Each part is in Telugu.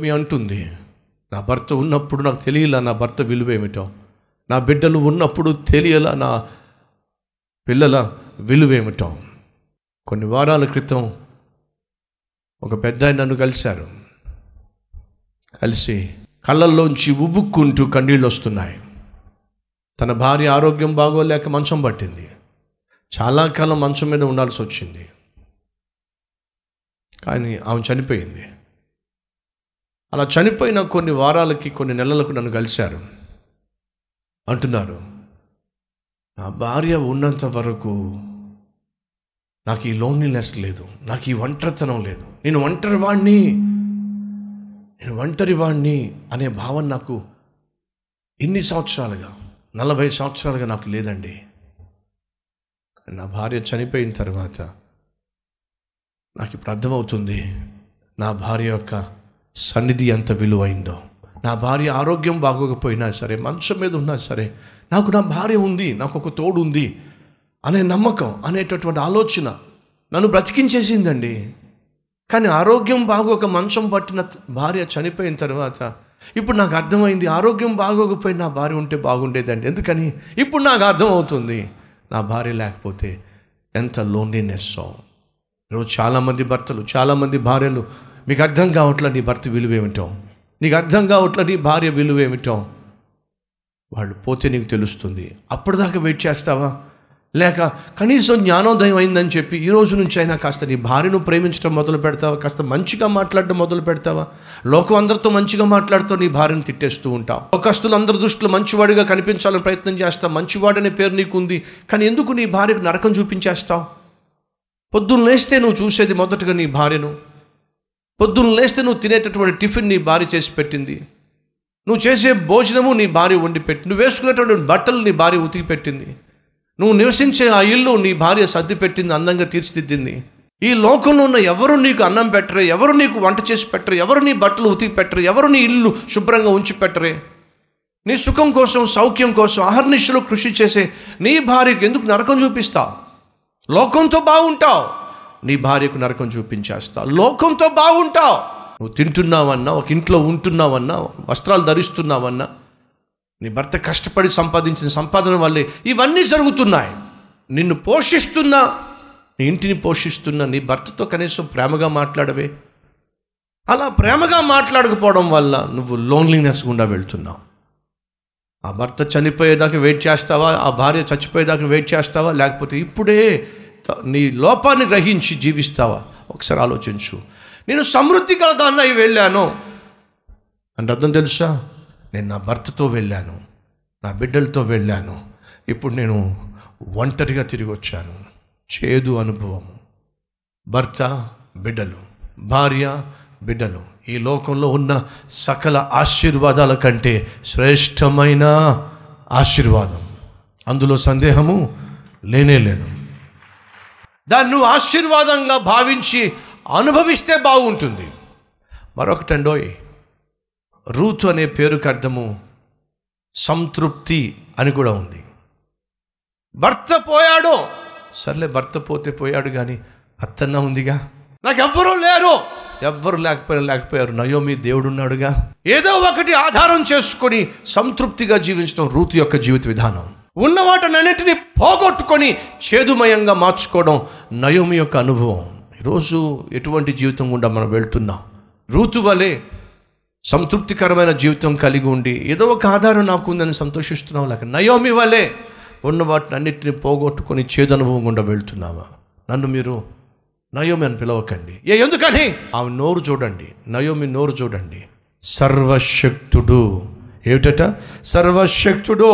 ఆమె అంటుంది, నా భర్త ఉన్నప్పుడు నాకు తెలియలా నా భర్త విలువ ఏమిటో, నా బిడ్డలు ఉన్నప్పుడు తెలియలా నా పిల్లల విలువేమిటో. కొన్ని వారాల క్రితం ఒక పెద్ద ఆయన నన్ను కలిశారు. కలిసి కళ్ళల్లోంచి ఉబ్బుక్కుంటూ కన్నీళ్ళు వస్తున్నాయి. తన భార్య ఆరోగ్యం బాగోలేక మంచం పట్టింది. చాలా కాలం మంచం మీద ఉండాల్సి వచ్చింది. కానీ ఆమె చనిపోయింది. అలా చనిపోయిన కొన్ని వారాలకి, కొన్ని నెలలకు నన్ను కలిశారు. అంటున్నారు, నా భార్య ఉన్నంత వరకు నాకు ఈ లోన్లీనెస్ లేదు, నాకు ఈ ఒంటరితనం లేదు, నేను ఒంటరివాణ్ణి అనే భావన నాకు ఇన్ని సంవత్సరాలుగా, 40 సంవత్సరాలుగా నాకు లేదండి. నా భార్య చనిపోయిన తర్వాత నాకు ఇప్పుడు అర్థమవుతుంది నా భార్య యొక్క సన్నిధి ఎంత విలువైందో. నా భార్య ఆరోగ్యం బాగోకపోయినా సరే, మంచం మీద ఉన్నా సరే, నాకు నా భార్య ఉంది, నాకు ఒక తోడు ఉంది అనే నమ్మకం, అనేటటువంటి ఆలోచన నన్ను బ్రతికించేసిందండి. కానీ ఆరోగ్యం బాగోక మంచం పట్టిన భార్య చనిపోయిన తర్వాత ఇప్పుడు నాకు అర్థమైంది, ఆరోగ్యం బాగోకపోయి నా భార్య ఉంటే బాగుండేదండి. ఎందుకని ఇప్పుడు నాకు అర్థమవుతుంది నా భార్య లేకపోతే ఎంత లోన్లీనెస్. ఈరోజు చాలామంది భర్తలు, చాలామంది భార్యలు, మీకు అర్థం కావట్లా నీ భర్త విలువేమిటో, నీకు అర్థం కావట్లా నీ భార్య విలువేమిటో. వాళ్ళు పోతే నీకు తెలుస్తుంది. అప్పటిదాకా వెయిట్ చేస్తావా? లేక కనీసం జ్ఞానోదయం అయిందని చెప్పి ఈ రోజు నుంచి అయినా కాస్త నీ భార్యను ప్రేమించడం మొదలు పెడతావా? కాస్త మంచిగా మాట్లాడడం మొదలు పెడతావా? లోకం అందరితో మంచిగా మాట్లాడుతూ నీ భార్యను తిట్టేస్తూ ఉంటావు. లోకస్తులు అందరి దృష్టిలో మంచివాడిగా కనిపించాలని ప్రయత్నం చేస్తావు. మంచివాడనే పేరు నీకుంది, కానీ ఎందుకు నీ భార్యకు నరకం చూపించేస్తావు? పొద్దున్న లేస్తే నువ్వు చూసేది మొదటగా నీ భార్యను. పొద్దున్న లేస్తే నువ్వు తినేటటువంటి టిఫిన్ నీ భార్య చేసి పెట్టింది, నువ్వు చేసే భోజనము నీ భార్య వండి పెట్టి, నువ్వు వేసుకునేటువంటి బట్టలు నీ భార్య ఉతికి పెట్టింది, నువ్వు నివసించే ఆ ఇల్లు నీ భార్య సర్ది పెట్టింది, అందంగా తీర్చిదిద్దింది. ఈ లోకంలో ఉన్న ఎవరు నీకు అన్నం పెట్టరే, ఎవరు నీకు వంట చేసి పెట్టరు, ఎవరు నీ బట్టలు ఉతికి పెట్టరు, ఎవరు నీ ఇల్లు శుభ్రంగా ఉంచి పెట్టరే. నీ సుఖం కోసం, సౌఖ్యం కోసం అహర్నిశలు కృషి చేసే నీ భార్యకు ఎందుకు నరకం చూపిస్తావు? లోకంతో బాగుంటావు, నీ భార్యకు నరకం చూపించేస్తావు. లోకంతో బాగుంటావు, నువ్వు తింటున్నావన్నా, ఒక ఇంట్లో ఉంటున్నావన్నా, వస్త్రాలు ధరిస్తున్నావన్నా, నీ భర్త కష్టపడి సంపాదించిన సంపాదన వల్లే ఇవన్నీ జరుగుతున్నాయి. నిన్ను పోషిస్తున్నా, నీ ఇంటిని పోషిస్తున్నా, నీ భర్తతో కనీసం ప్రేమగా మాట్లాడవే. అలా ప్రేమగా మాట్లాడకపోవడం వల్ల నువ్వు లోన్లీనెస్ గుండా వెళ్తున్నావు. ఆ భర్త చనిపోయేదాకా వెయిట్ చేస్తావా? ఆ భార్య చచ్చిపోయేదాకా వెయిట్ చేస్తావా? లేకపోతే ఇప్పుడే నీ లోపాన్ని గ్రహించి జీవిస్తావా? ఒకసారి ఆలోచించు. నేను సమృద్ధి గల దాన్ని వెళ్ళాను అంటే అర్థం తెలుసా? నేను నా భర్తతో వెళ్ళాను, నా బిడ్డలతో వెళ్ళాను, ఇప్పుడు నేను ఒంటరిగా తిరిగి వచ్చాను. చేదు అనుభవం. భర్త, బిడ్డలు, భార్య, బిడ్డలు. ఈ లోకంలో ఉన్న సకల ఆశీర్వాదాల కంటే శ్రేష్టమైన ఆశీర్వాదం, అందులో సందేహము లేనేలేదు. దాన్ని నువ్వు ఆశీర్వాదంగా భావించి అనుభవిస్తే బాగుంటుంది. మరొకటండోయ్, రూతు అనే పేరుకు అర్థము సంతృప్తి అని కూడా ఉంది. భర్త పోయాడు, సర్లే భర్త పోతే పోయాడు, కానీ అత్తన్న ఉందిగా, నాకు ఎవ్వరూ లేరు, ఎవ్వరు లేకపోయారు, నయోమి దేవుడున్నాడుగా, ఏదో ఒకటి ఆధారం చేసుకొని సంతృప్తిగా జీవించడం రూతు యొక్క జీవిత విధానం. ఉన్న వాటన్నిటిని పోగొట్టుకొని చేదుమయంగా మార్చుకోవడం నయోమి యొక్క అనుభవం. ఈరోజు ఎటువంటి జీవితం గుండా మనం వెళ్తున్నాం? రూతు వలె సంతృప్తికరమైన జీవితం కలిగి ఉండి ఏదో ఒక ఆధారం నాకు ఉందని సంతోషిస్తున్నావు, లేక నయోమి వలె ఉన్న వాటిని అన్నింటినీ పోగొట్టుకొని చేదు అనుభవం గుండా వెళ్తున్నావా? నన్ను మీరు నయోమి అని పిలవకండి. ఎందుకని? ఆమె నోరు చూడండి, నయోమి నోరు చూడండి. సర్వశక్తుడు ఏమిటట? సర్వశక్తుడు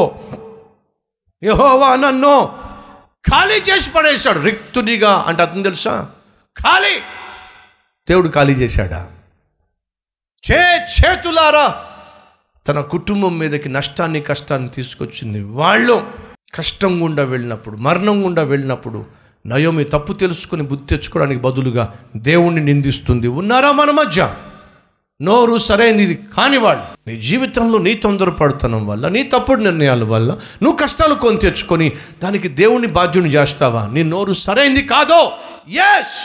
యెహోవా నన్ను ఖాళీ చేసి పడేశాడు, రిక్తునిగా. అంటే అతను తెలుసా? ఖాళీ. దేవుడు ఖాళీ చేశాడా? చేతులారా తన కుటుంబం మీదకి నష్టాన్ని, కష్టాన్ని తీసుకొచ్చింది. వాళ్ళు కష్టం గుండా వెళ్ళినప్పుడు, మరణం గుండా వెళ్ళినప్పుడు నయోమి తప్పు తెలుసుకుని బుద్ధి తెచ్చుకోవడానికి బదులుగా దేవుణ్ణి నిందిస్తుంది. ఉన్నారా మన మధ్య? నోరు సరైనది కాని వాళ్ళు నీ జీవితంలో నీ తొందరపడుతనం వల్ల, నీ తప్పుడు నిర్ణయాల వల్ల నువ్వు కష్టాలు కొని తెచ్చుకొని దానికి దేవుణ్ణి బాధ్యుని చేస్తావా? నీ నోరు సరైనది కాదో? ఎస్,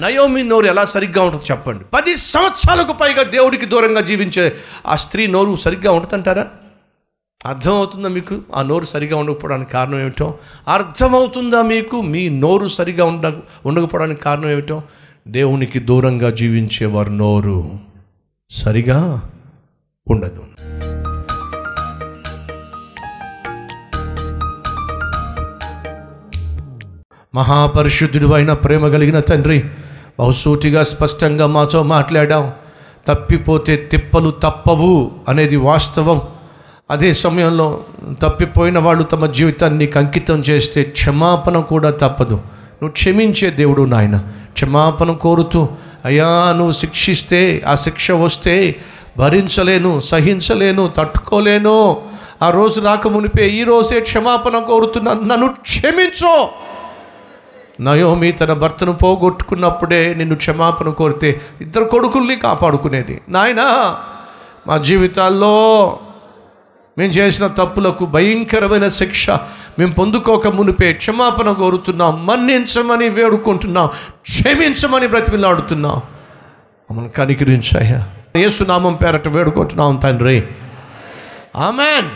నయోమి నోరు ఎలా సరిగ్గా ఉంటుందో చెప్పండి. 10 సంవత్సరాలకు పైగా దేవుడికి దూరంగా జీవించే ఆ స్త్రీ నోరు సరిగ్గా ఉంటుందంటారా? అర్థమవుతుందా మీకు ఆ నోరు సరిగా ఉండకపోవడానికి కారణం ఏమిటో? అర్థమవుతుందా మీకు మీ నోరు సరిగా ఉండకపోవడానికి కారణం ఏమిటో? దేవునికి దూరంగా జీవించే వారి నోరు సరిగా ఉండదు. మహాపరిశుద్ధుడు అయిన ప్రేమ కలిగిన తండ్రి, బహుసూటిగా స్పష్టంగా మాతో మాట్లాడావు. తప్పిపోతే తిప్పలు తప్పవు అనేది వాస్తవం. అదే సమయంలో తప్పిపోయిన వాళ్ళు తమ జీవితాన్ని అంకితం చేస్తే క్షమాపణ కూడా తప్పదు. నువ్వు క్షమించే దేవుడు నాయన. క్షమాపణ కోరుతూ, అయ్యా నువ్వు శిక్షిస్తే ఆ శిక్ష వస్తే భరించలేను, సహించలేను, తట్టుకోలేను, ఆ రోజు రాకమునిపే ఈరోజే క్షమాపణ కోరుతున్నాను, నన్ను క్షమించు. నయోమి తన భర్తను పోగొట్టుకున్నప్పుడే నిన్ను క్షమాపణ కోరితే 2 కొడుకుల్ని కాపాడుకునేది. నాయనా మా జీవితాల్లో మేము చేసిన తప్పులకు భయంకరమైన శిక్ష మేము పొందుకోక మునిపే క్షమాపణ కోరుతున్నాం, మన్నించమని వేడుకుంటున్నాం, క్షమించమని బ్రతిమిలాడుతున్నాం, మమ్మల్ని కనికరించాయా. యేసు నామం పేరట వేడుకుంటున్నాం తండ్రి, ఆమెన్.